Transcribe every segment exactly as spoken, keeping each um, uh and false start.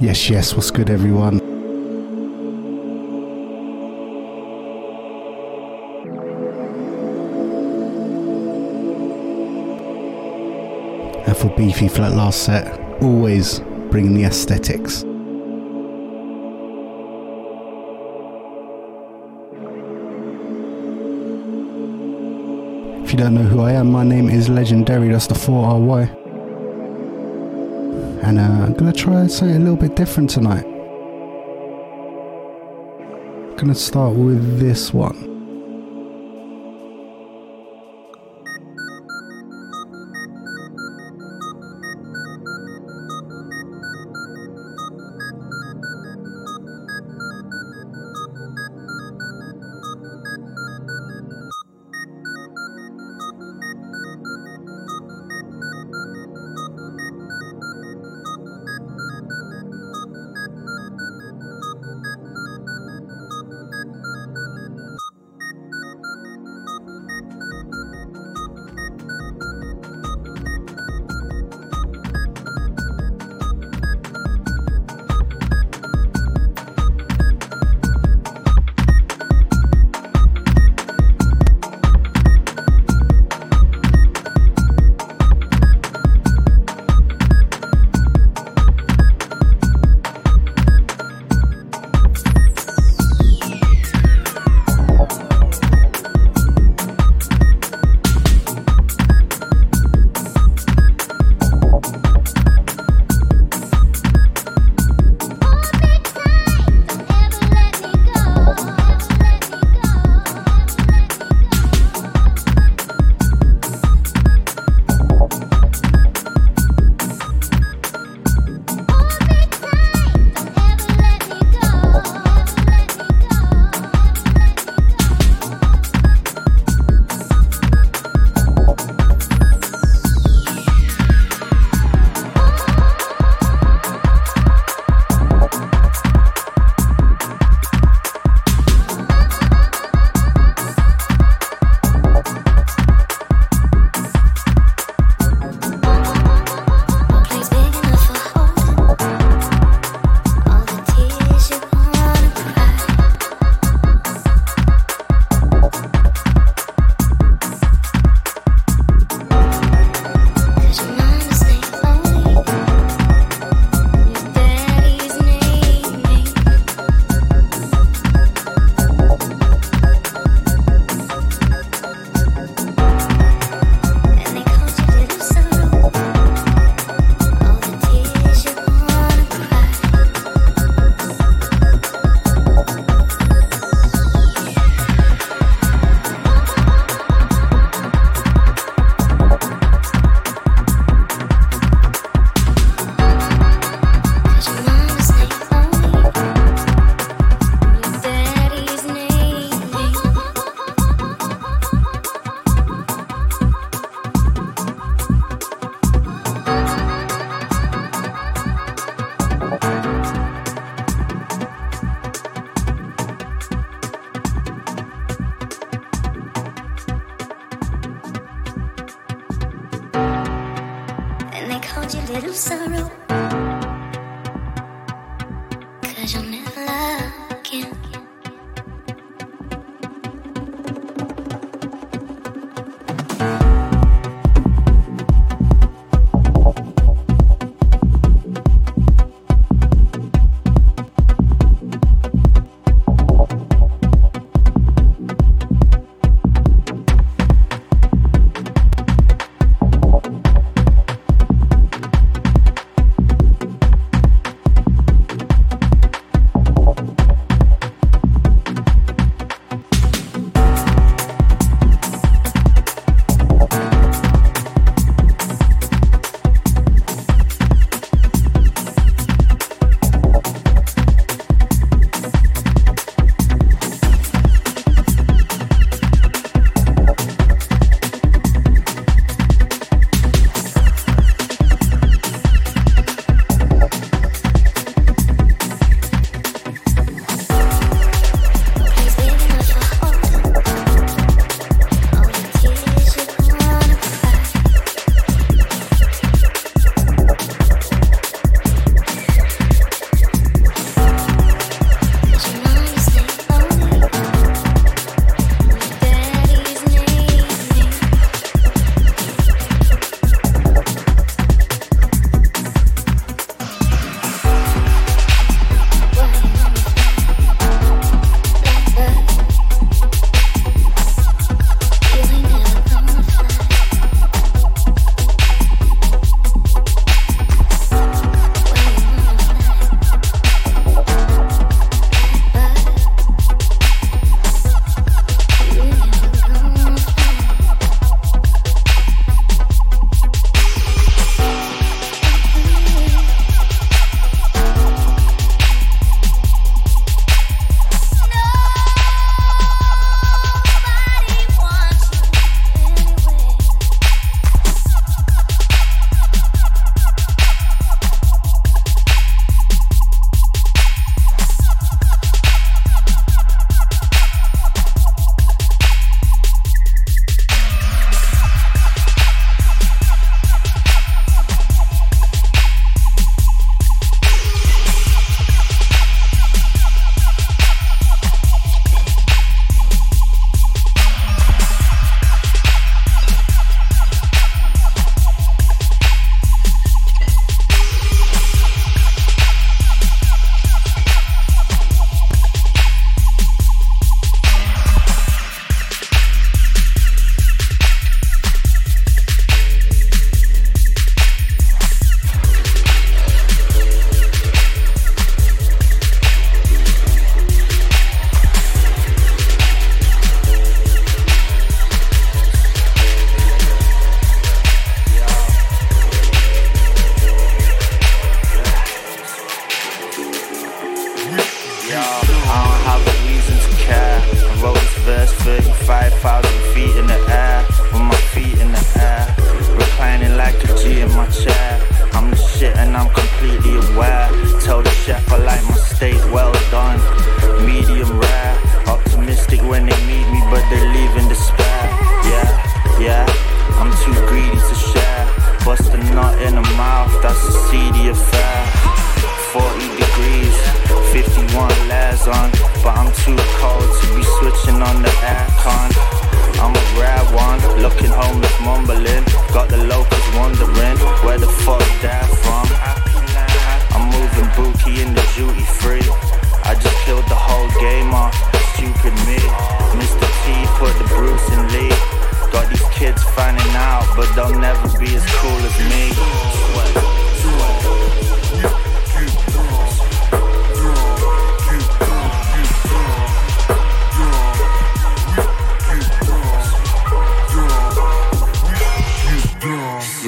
Yes, yes, what's good, everyone? And for Beefy for that last set, always bringing the aesthetics. If you don't know who I am, my name is Legendary, that's the four R Y. And uh, I'm going to try something a little bit different tonight. I'm going to start with this one.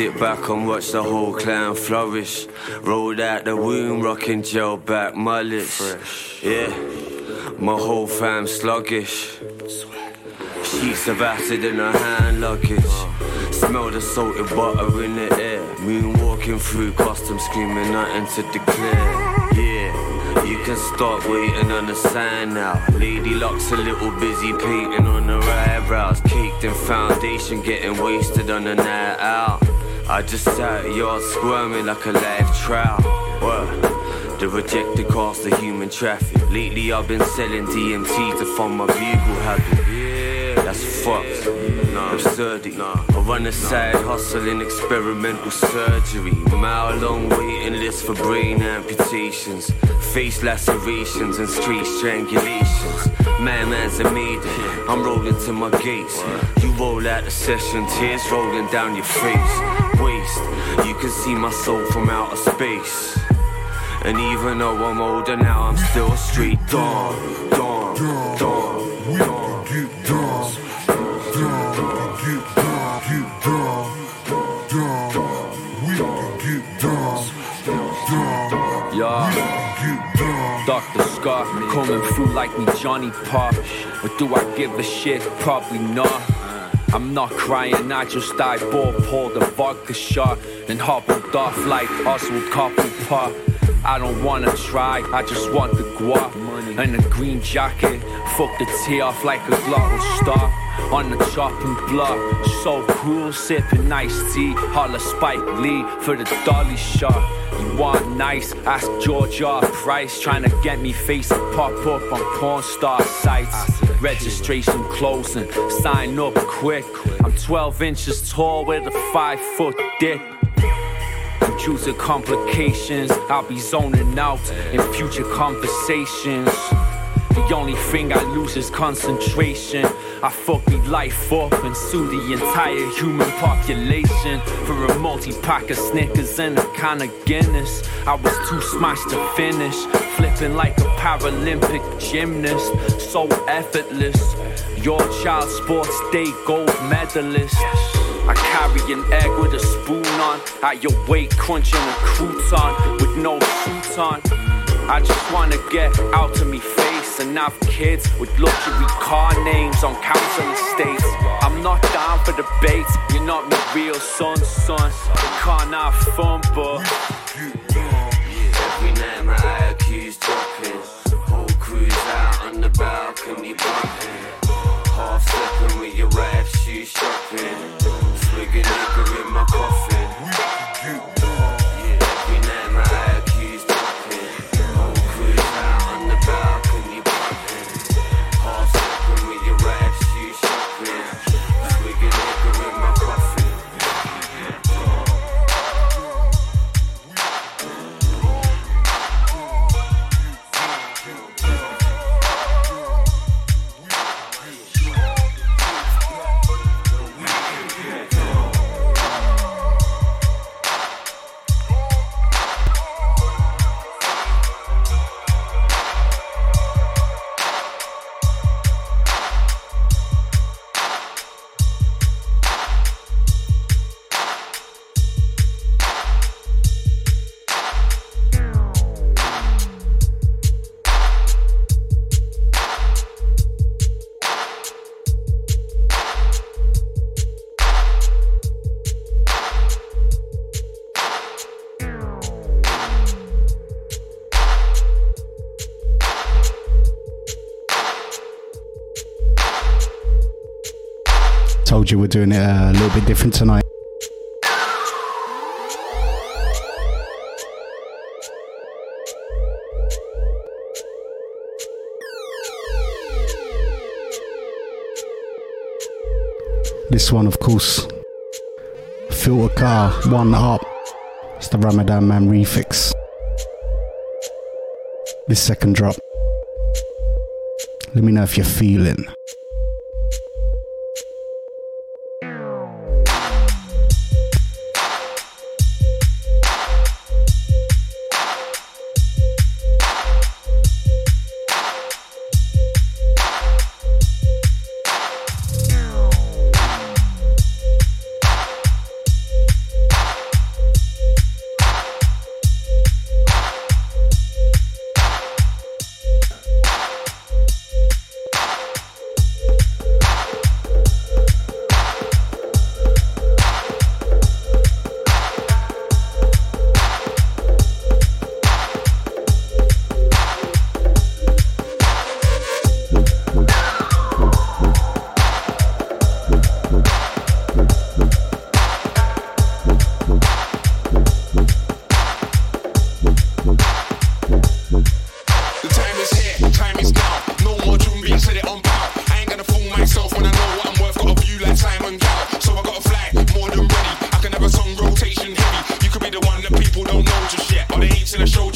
sit back and watch the whole clan flourish. Rolled out the womb, rocking gel back mullets. Fresh. Yeah, my whole fam sluggish. Sheets of acid in her hand luggage. Smell the salted butter in the air. Moonwalking through customs, screaming nothing to declare. Yeah. You can start waiting on the sign now. Lady Lux a little busy painting on her eyebrows. Caked in foundation, getting wasted on the night out. I just sat yard squirming like a live trout. What? The rejected cast of human traffic. Lately I've been selling D M T to fund my bugle habit. Yeah, that's fucked. No, absurdity. No, I run a side no. hustle in experimental surgery. Mile long waiting list for brain amputations. Face lacerations and street strangulations. Man, man's a maiden. I'm rolling to my gates. You roll out the session, tears rolling down your face. Waste, you can see my soul from outer space. And even though I'm older now, I'm still straight. Dawn, dawn, dawn, dawn, dawn, dawn, dawn, dawn. Doctor Scott, coming through like me Johnny Posh. But do I give a shit? Probably not. I'm not crying, I just eyeball pulled a vodka shot and hobbled off like Oswald Cobblepot. I don't wanna try, I just want the guap and a green jacket. Fuck the tea off like a glottal star on the chopping block. So cool, sipping iced tea. Holla Spike Lee for the dolly shot. You want nice? Ask George R. Price. Trying to get me face to pop up on porn star sites. Registration closing, sign up quick. I'm twelve inches tall with a five foot dick. Due to complications, I'll be zoning out in future conversations. The only thing I lose is concentration. I fuck me life up and sue the entire human population for a multi-pack of Snickers and a can of Guinness. I was too smashed to finish, flipping like a Paralympic gymnast, so effortless. Your child sports day gold medalist. I carry an egg with a spoon on, at your weight crunching a crouton with no suit on. I just wanna get out of me face and have kids with luxury car names on council estates. I'm not down for debates, you're not my real son, son. You can't have fun, but every night my I Q's dropping. Whole crew's out on the balcony bumping. Half stepping with your wife, shoe shopping. Swigging liquor in my coffin. Told you we're doing it a little bit different tonight. This one, of course, Filter Car, One Up. It's the Ramadan Man refix. This second drop. Let me know if you're feeling.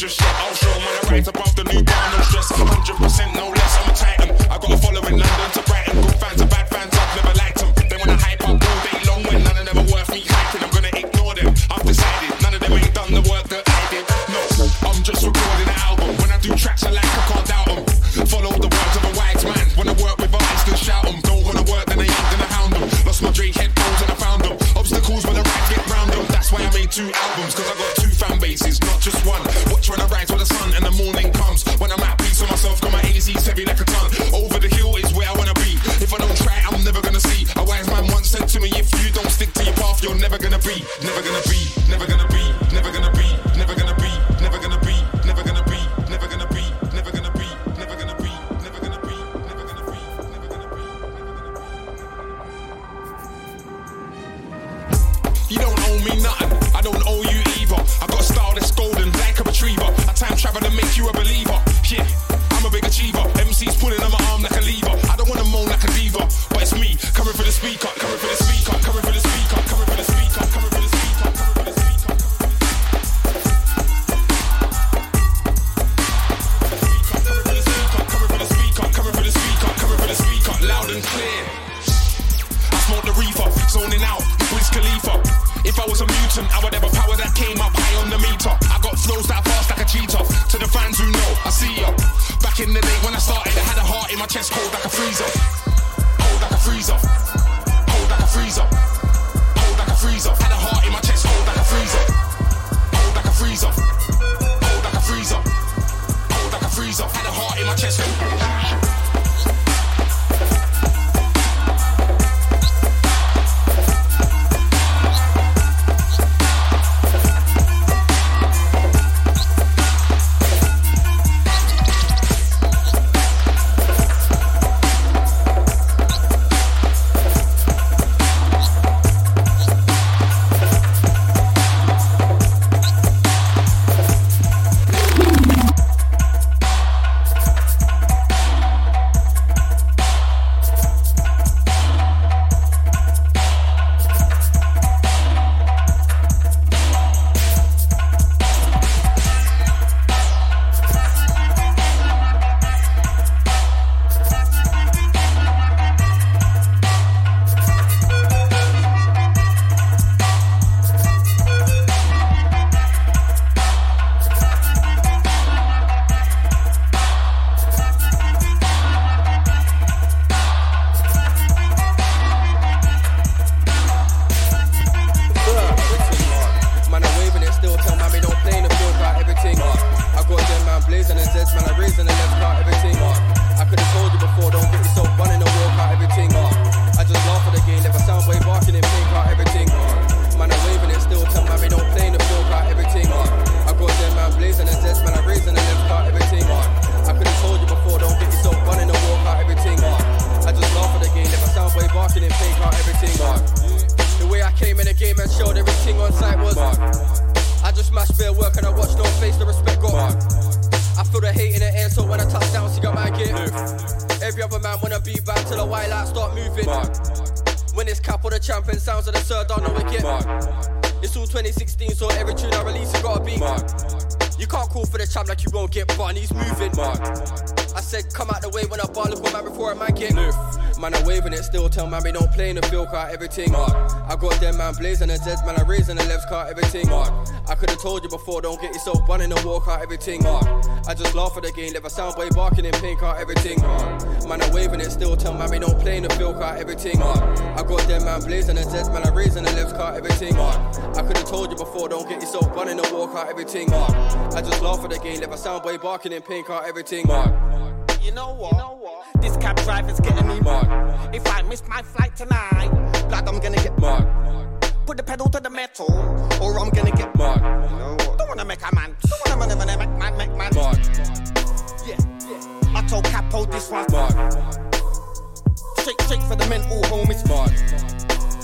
hundred shit. I'll show when I rise up off the new down. No stress, I'm hundred percent, no less. I'm a titan. I got a follow in London to Brighton. Good fans are bad fans. I've never liked them. They wanna hype up all day long when none of them are worth me hyping. I'm gonna ignore them. I've decided none of them ain't done the work that I did. No, I'm just recording an album. When I do tracks, I like I can't doubt them. Follow the words of a wise man. When I work with artists, then shout them. Don't wanna work, then I ain't gonna hound them. Lost my Drake headphones and I found them. Obstacles when I ride get round them. That's why I made two albums, cause I got two fan bases, not just one. Watch when I rise with the sun and the morning comes. When I'm at peace with myself, got my A Z's heavy like a ton. Over the hill is where I wanna be. If I don't try, I'm never gonna see. A wise man once said to me, if you don't stick to your path, you're never gonna be. Never gonna be, never gonna be, never gonna be, never gonna be, never gonna be, never gonna be, never gonna be, never gonna be, never gonna be, never gonna be, never gonna be, never gonna be, never gonna be. You don't owe me nothing, I don't owe you either. I got a style that's golden, like a retriever. I time travel to make you a believer. Yeah, I'm a big achiever. M C's pulling on my arm like a lever. I don't wanna moan like a diva, but it's me coming for the speaker, coming for the speaker, coming for the speaker, coming for the speaker, coming for the speaker, coming for the speaker, coming for the speaker, coming for the speaker, coming for the speaker, coming for the speaker, loud and clear. I smoke the reefer, zoning out, Wiz Khalifa. If I was a mutant, I would have a power that came up high on the meter. I got flows that fast like a cheetah. To the fans who know, I see ya. Back in the day when I started, I had a heart in my chest cold like a freezer. Cold like a freezer. Cold like a freezer. Cold like a freezer. Had a heart in my chest cold like a freezer. Cold like a freezer. Cold like a freezer. Cold like a freezer. Had a heart in my chest cold like a freezer. Everything. Mark. I got them man blazing the Z's, man I raising the left car, everything. Mark. I could have told you before, don't get yourself running and walk out, everything. Mark. I just laugh at the game, never sound boy barking in pain car, everything. Mark. Man I waving it still, tell man we don't play in the field car, everything. Mark. I got them man blazing the Z's, man I raising the left car, everything. Mark. I could have told you before, don't get yourself running and walk out, everything. Mark. I just laugh at the game, never sound boy barking in pain car, everything. Mark. You know what? You know what? This cab driver's getting me Mark. Mark. If I miss my flight tonight, blood, I'm gonna get Mark. Put the pedal to the metal, or I'm gonna get Mark. You know what? Don't wanna make a man. Don't wanna make a man, make man. Mark. Yeah, yeah. I told Capo this one. Mark. Shake, shake for the mental homies. Mark.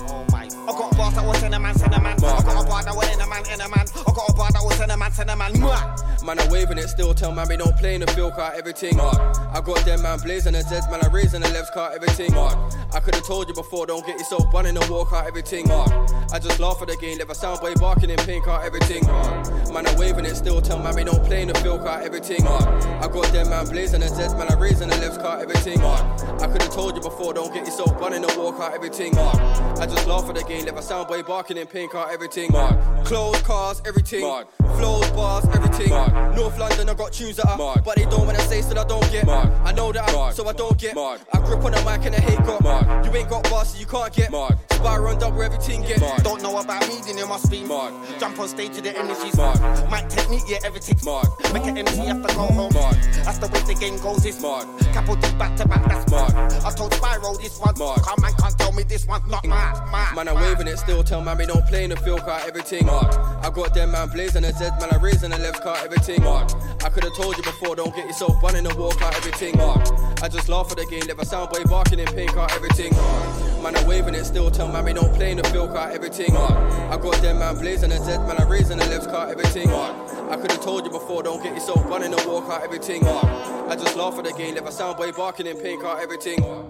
Oh my. I got a bar that was in a man, send a man. Mark. I got a bar that was in a man, in a man. I got a bar that was in a man, send a man. Mark. Man, I'm waving it still. Tell man, we don't play in the field car, everything. Mark. I got them man blazing the Zeds, man, I raising the left car, everything. Mark. I could have told you before, don't get yourself bun in the walk car, everything. Mark. I just laugh at the game, left a soundboy barking in pain car, everything. Mark. Man, I'm waving it still. Tell man, we don't play in the field car, everything. Mark. I got them man blazing the Zeds, man, I raising the left car, everything. Mark. I could have told you before, don't get yourself bun in the walk car, everything. Mark. I just laugh at the game, left a soundboy barking in pain car, everything. Mark. Clothes, cars, everything. Mark. Flows, bars, everything. Mark. North London, I got tunes that I Mark. But they don't wanna say, so I don't get Mark. I know that I'm Mark. So I don't get Mark. I grip on the mic and I hate got Mark. You ain't got bars, so you can't get Mark. Spyro and double everything get Mark. Don't know about me, then it must be Mark. Jump on stage to the energy Mark. Mic technique, yeah, everything's Mark. Make an M C after go home Mark. That's the way the game goes, it's Mark. Couple deep back to back, that's Mark. I told Spyro this one's Mark. Come man, can't tell me this one's not mine. Man, I'm waving it still, tell man, we don't play in the field car, everything Mark. I got them man blazing the Zeds, man, I raising the left car, everything Mark. I could have told you before, don't get yourself bun in the walk car, everything Mark. I just laugh at the game, left a soundboy barking in pain car, everything Mark. Man, I'm waving it still, tell man, we don't play in the field car, everything Mark. I got them man blazing the Zeds, man, I raising the left car, everything Mark. I could have told you before, don't get yourself bun in the walk car, everything Mark. I just laugh at the game, left a soundboy barking in pain car, everything Mark.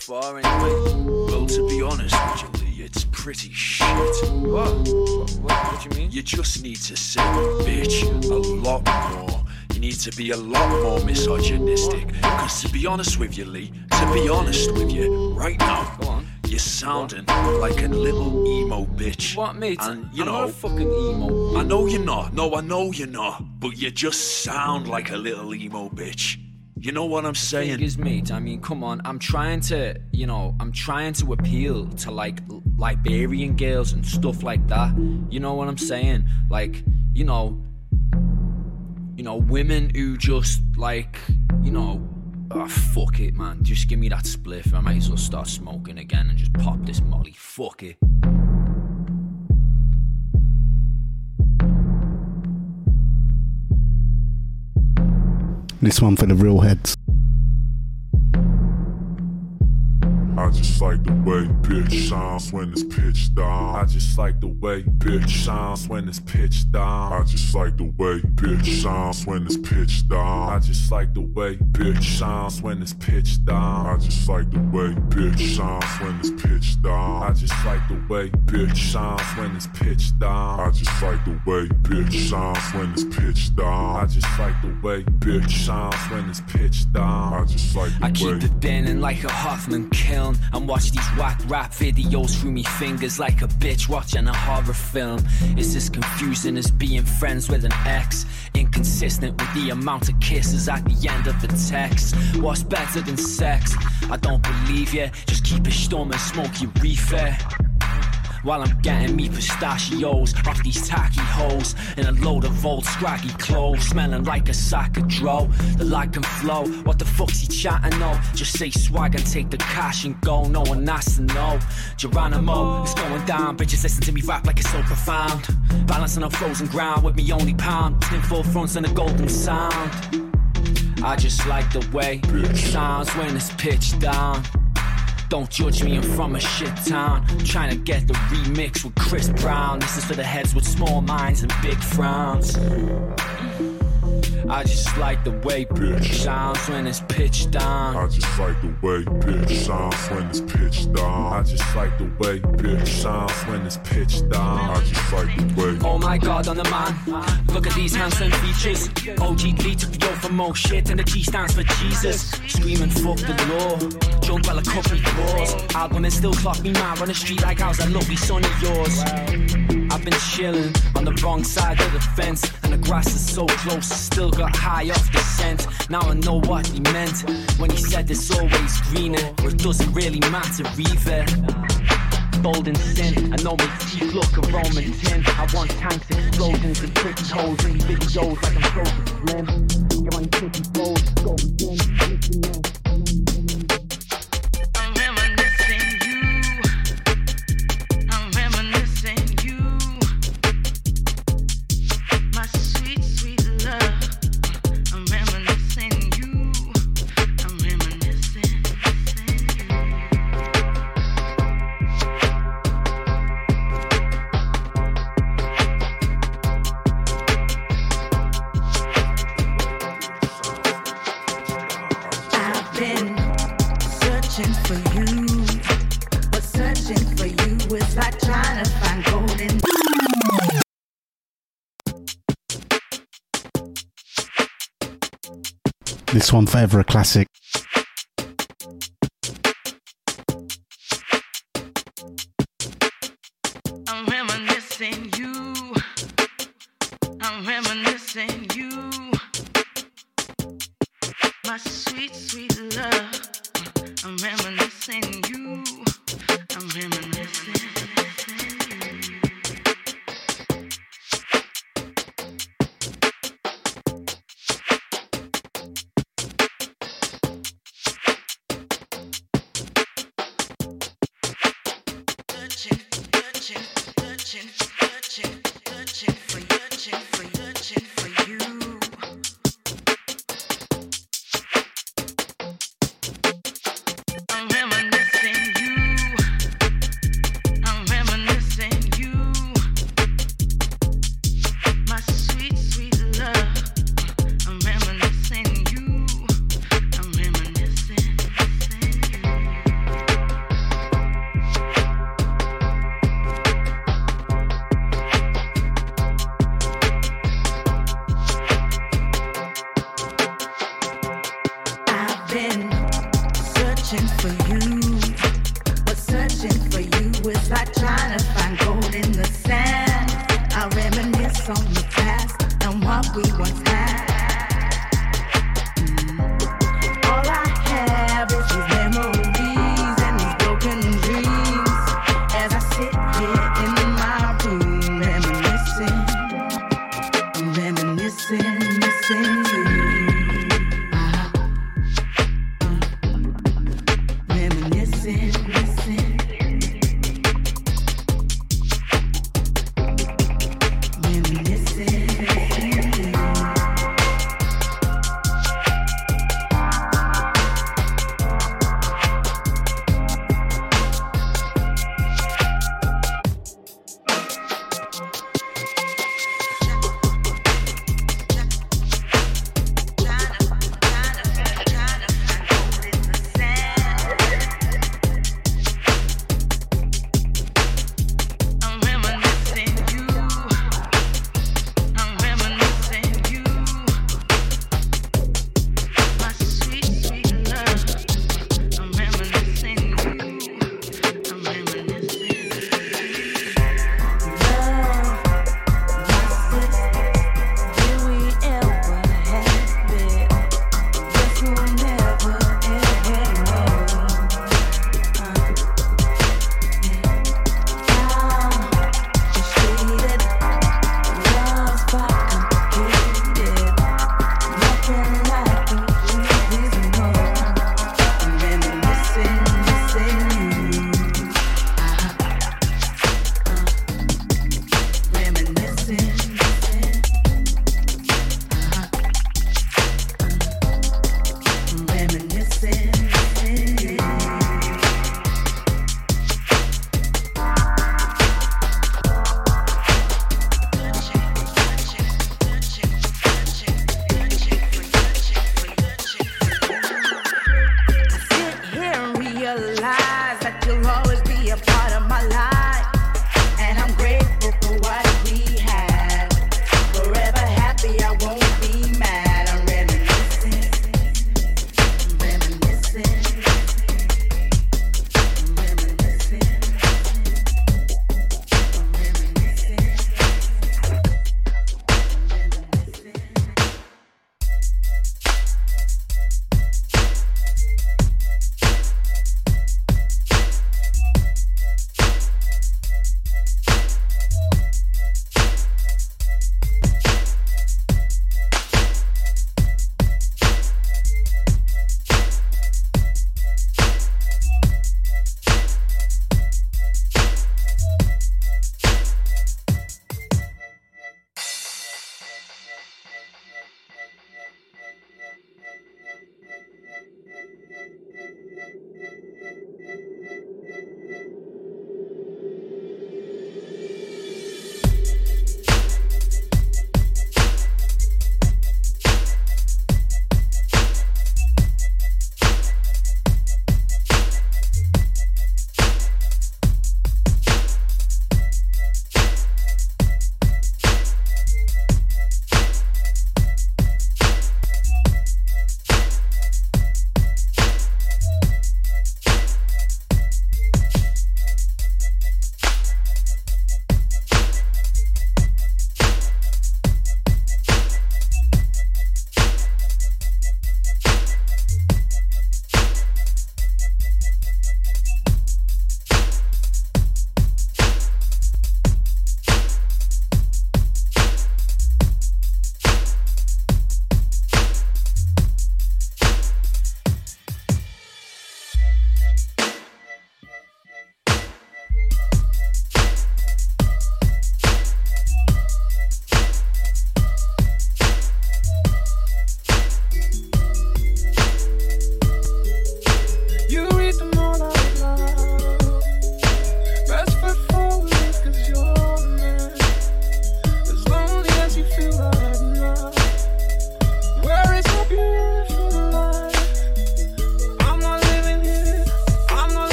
Far anyway. Well, to be honest with you, Lee, it's pretty shit. What? What, what? What do you mean? You just need to sing, bitch, a lot more. You need to be a lot more misogynistic. Because to be honest with you, Lee, to be honest with you, right now, go on. You're sounding what? Like a little emo bitch. What, mate? And, you I'm know, not a fucking emo bitch. I know you're not. No, I know you're not. But you just sound like a little emo bitch. You know what I'm saying? Thing is, mate, I mean, come on, I'm trying to, you know, I'm trying to appeal to, like, Liberian girls and stuff like that. You know what I'm saying? Like, you know, you know, women who just, like, you know, oh, fuck it, man. Just give me that spliff. I might as well start smoking again and just pop this molly. Fuck it. This one for the real heads. I just like the way bitch sounds when it's pitched down. I just like the way bitch sounds when it's pitched down. I just like the way bitch sounds when it's pitched down. I just like the way bitch sounds when it's pitched down. I just like the way bitch sounds when it's pitched down. I just like the way bitch sounds when it's pitched down. I just like the way bitch sounds when it's pitched down. I just like the way bitch sounds when it's pitched down. I just like the way. I keep it bending like a Hoffman kiln. And watch these whack rap videos through me fingers like a bitch watching a horror film. It's as confusing as being friends with an ex, inconsistent with the amount of kisses at the end of the text. What's better than sex? I don't believe ya. Just keep it stum and smoke your reefer while I'm getting me pistachios off these tacky hoes in a load of old scraggy clothes, smelling like a sack of dro. The light can flow. What the fuck's he chatting on? Just say swag and take the cash and go. No one has to know. Geronimo, it's going down. Bitches listen to me rap like it's so profound. Balancing on frozen ground with me only pound. Tin foil fronts and a golden sound. I just like the way it sounds when it's pitched down. Don't judge me, I'm from a shit town. Trying to get the remix with Chris Brown. This is for the heads with small minds and big frowns. I just like the way bitch sounds when it's pitched down. I just like the way bitch sounds when it's pitched down. I just like the way bitch sounds when it's pitched down. I just like the way. Oh my god, on the man. Look at these handsome features. O G Lee took the O for more shit and the G stands for Jesus. Screaming fuck the law. Drunk while a couple of doors. Album and still clock me mad on the street like how's that lovely son of yours. I I've been chilling on the wrong side of the fence, and the grass is so close, still got high off the scent. Now I know what he meant when he said it's always greener, or it doesn't really matter either. Bold and thin, I know my teeth look a Roman tin. I want tanks, explosions, and tricky holes in videos like I'm frozen slim. You want tricky balls, go again, listen in. I'm reminiscing you. I'm reminiscing you. My sweet, sweet love. I'm reminiscing you. I'm reminiscing, reminiscing you. This one forever a classic. I'm reminiscing you. I'm reminiscing you. My sweet, sweet love. I'm reminiscing you. I'm reminiscing. I'm reminiscing you.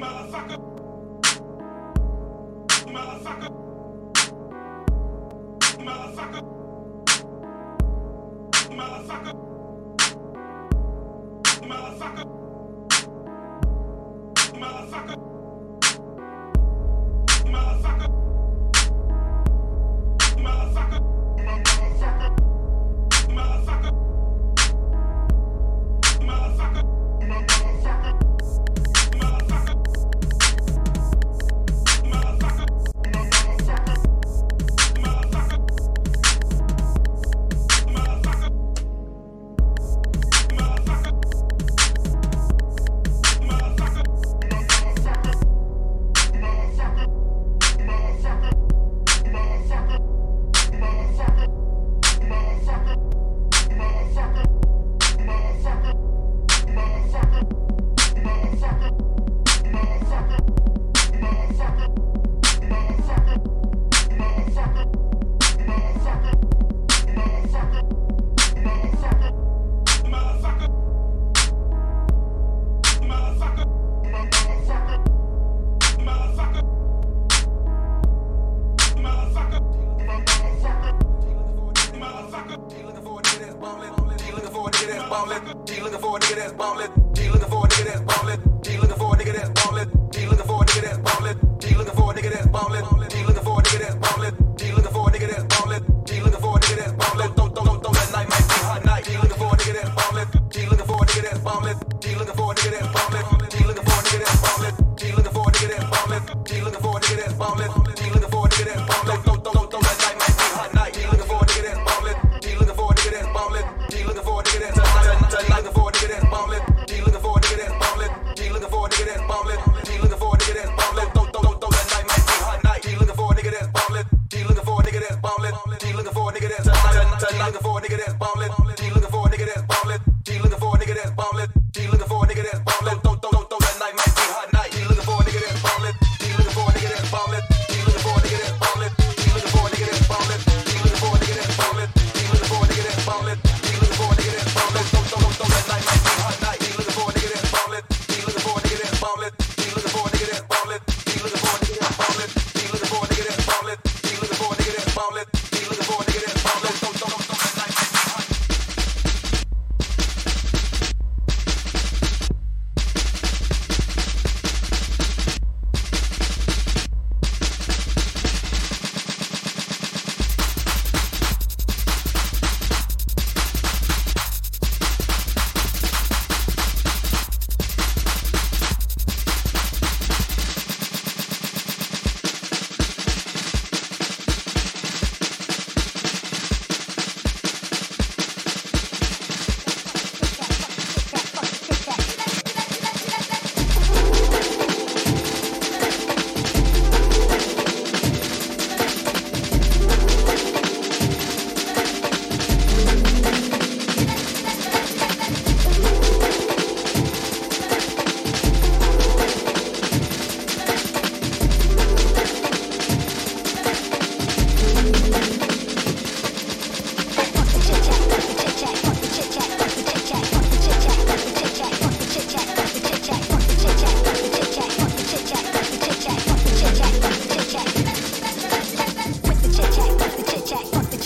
Motherfucker. Motherfucker. Motherfucker. Motherfucker. Motherfucker. Motherfucker. Motherfucker. Motherfucker. Motherfucker. Motherfucker. Motherfucker. Motherfucker.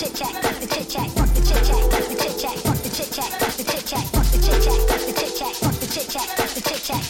Check, check, fuck the chit chat, fuck the chit chat, fuck the chit chat.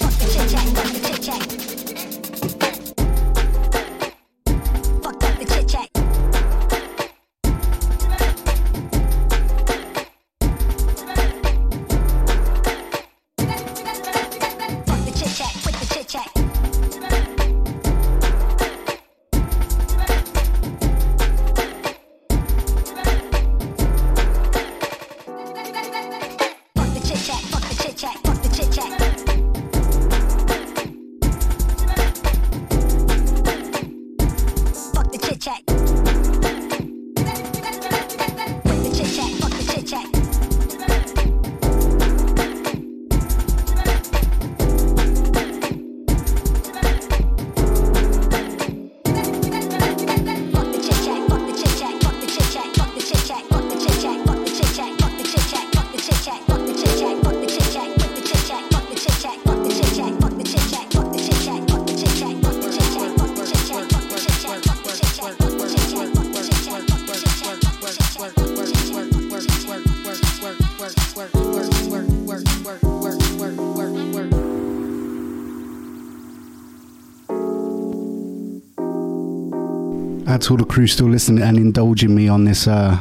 Out to all the crew still listening and indulging me on this uh,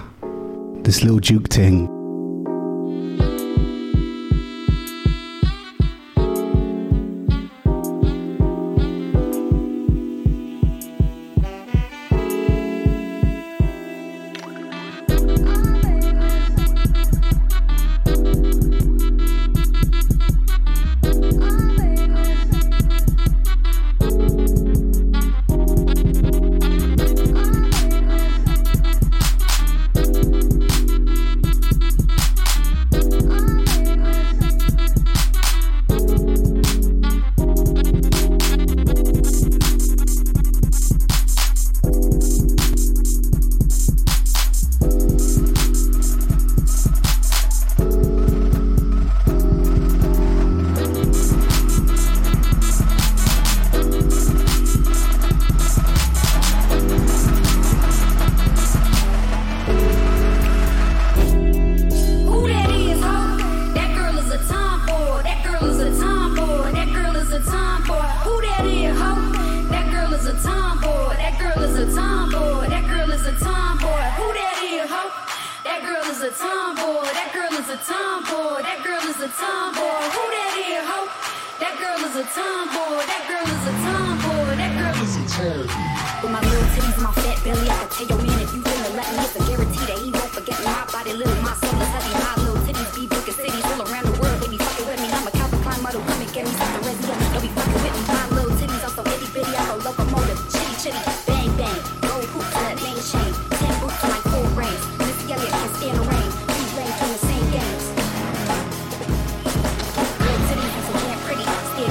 this little juke thing.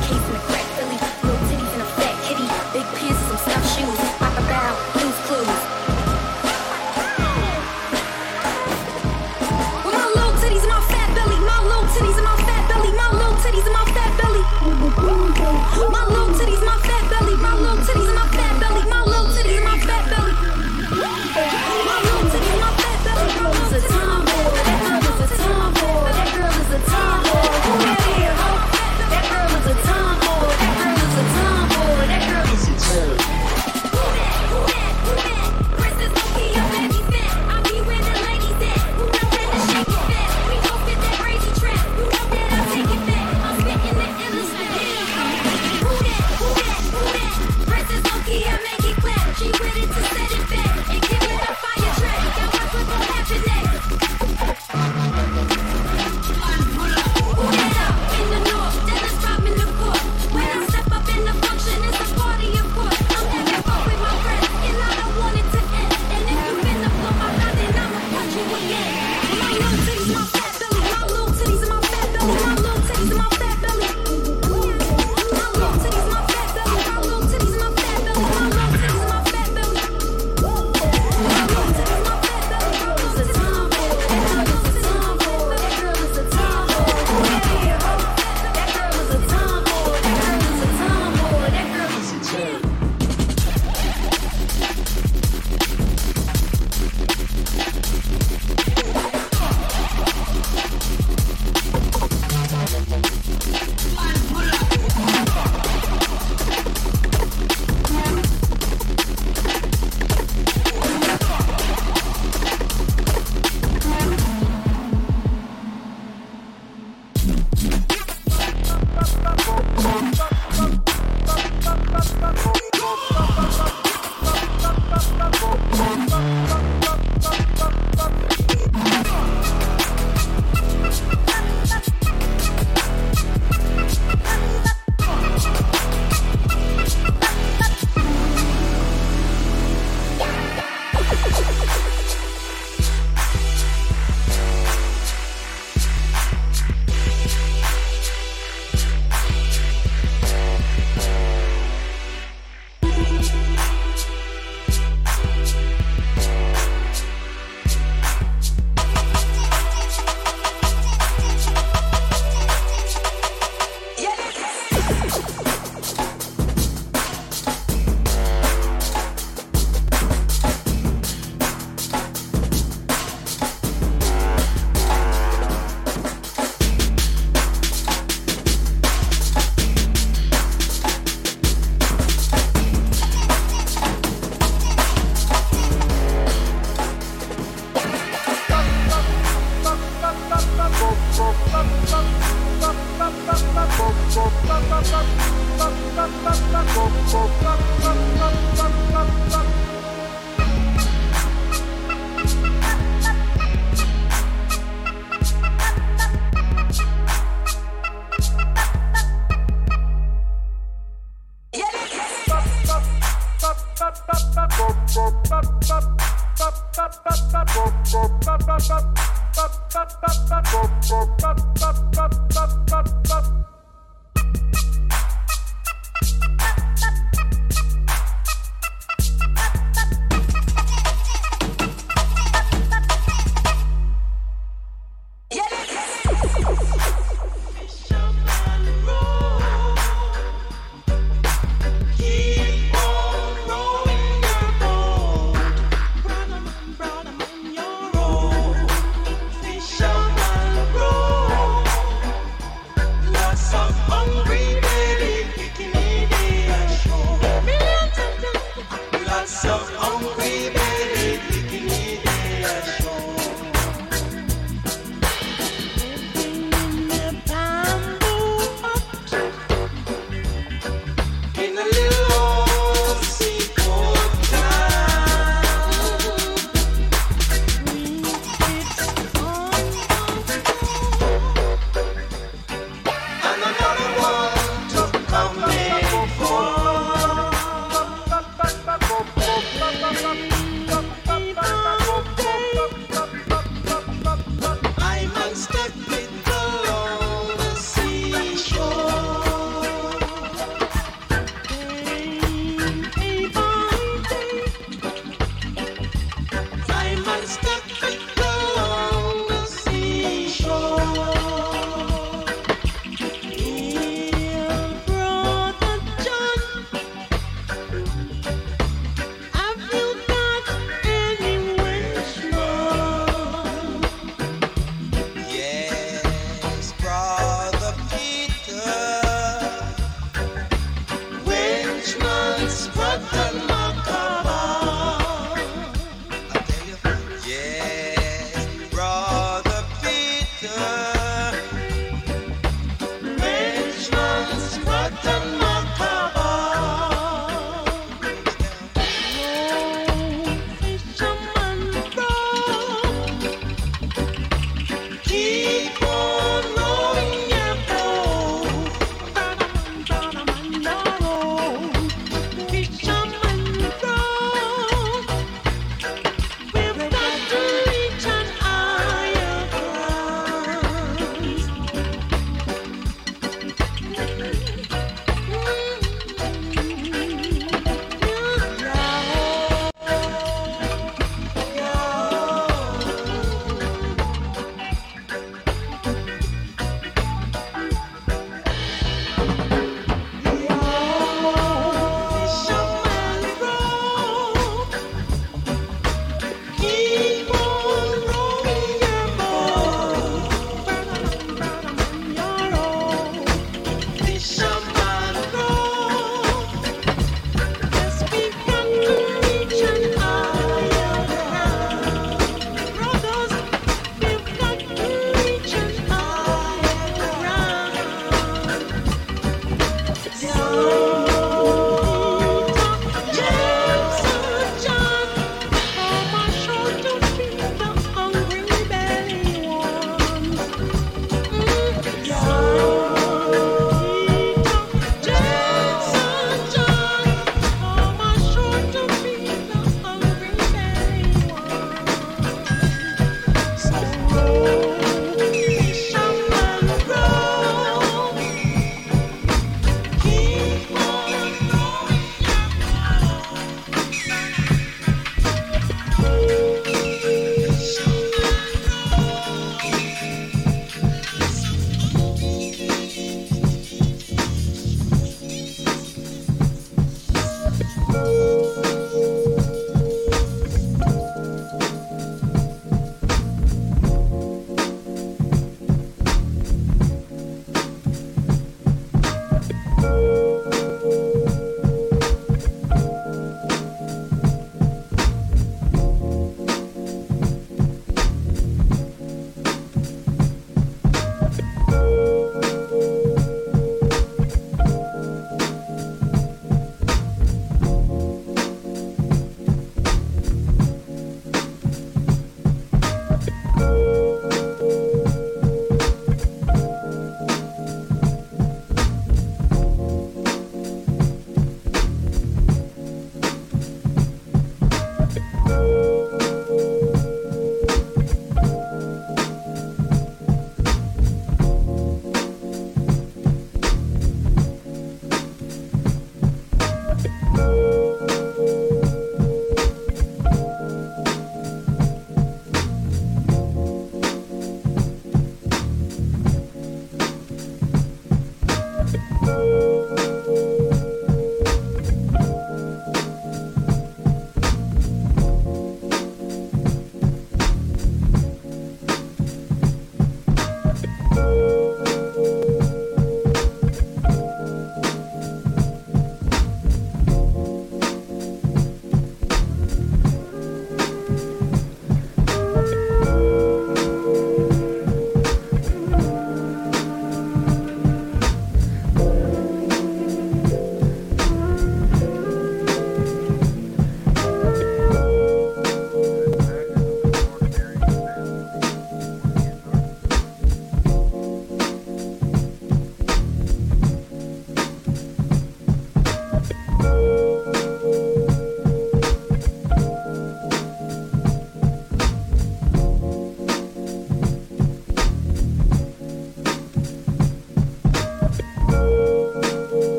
Case in the crack, Philly, little titties in a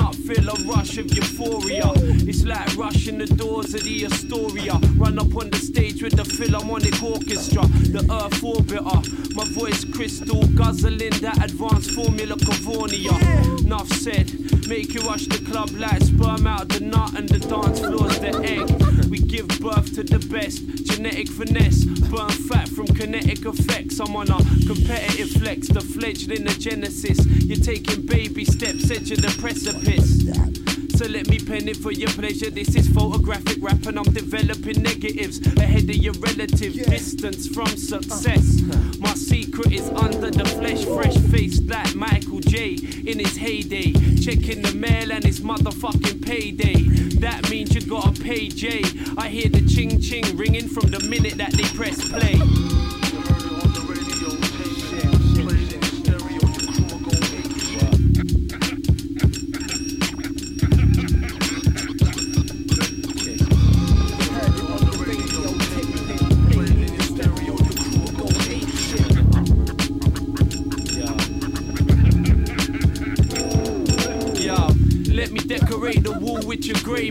up, feel a rush of euphoria. It's like rushing the doors of the Astoria. Run up on the stage with the Philharmonic Orchestra. The Earth orbiter, my voice crystal, guzzling that advanced formula Cavonia. Enough said, make you rush the club like sperm out the nut and the dance floor's the egg. We give birth to the best, genetic finesse, burn fat from kinetic effects. I'm on a competitive flex, the fledgling of Genesis. You're taking baby steps, edge of the precipice. So let me pen it for your pleasure. This is photographic rap and I'm developing negatives ahead of your relative yeah. distance from success. My secret is under the flesh, fresh faced like Michael J in his heyday, checking the mail and his motherfucking payday. That means you gotta pay J. I hear the ching ching ringing from the minute that they press play.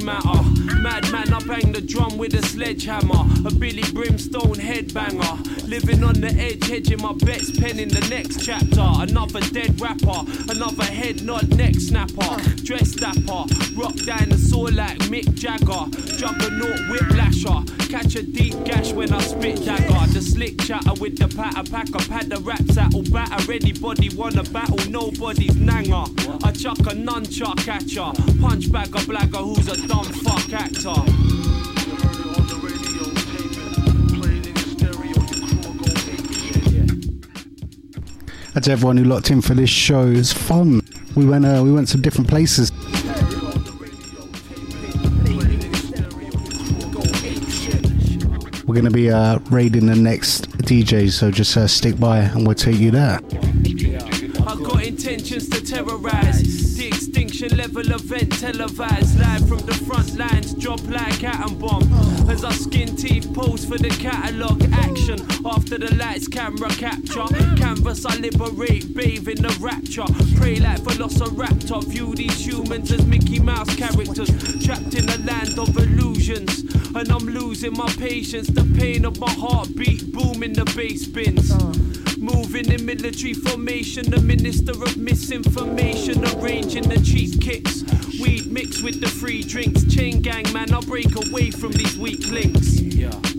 Matter. Madman, I bang the drum with a sledgehammer. A Billy Brimstone headbanger. Living on the edge, hedging my bets, penning the next chapter. Another dead rapper, another head nod, neck snapper. Dress dapper, rock dinosaur like Mick Jagger. Juggernaut whiplasher, catch a deep gash when I spit dagger. The slick chatter with the patter packer, pad the raps at all batter. Anybody wanna battle, nobody's nanger. I chuck a nunchuck at ya, punch bagger blagger who's a dumb fuck actor. That's everyone who locked in for this show. It was fun. We went uh, we went to different places. We're going to be uh, raiding the next D J, so just uh, stick by and we'll take you there. I've got intentions to terrorize. The extinction level event televised. Live from the front lines, drop like atom bomb. As our skin teeth pose for the catalogue action. After the lights, camera capture. Canvas I liberate, bathe in the rapture. Pray like Velociraptor. View these humans as Mickey Mouse characters. Trapped in a land of illusions. And I'm losing my patience. The pain of my heartbeat booming the bass bins. Moving in military formation, the minister of misinformation, arranging the cheap kicks. Weed mixed with the free drinks, chain gang man, I'll break away from these weak links. Yeah.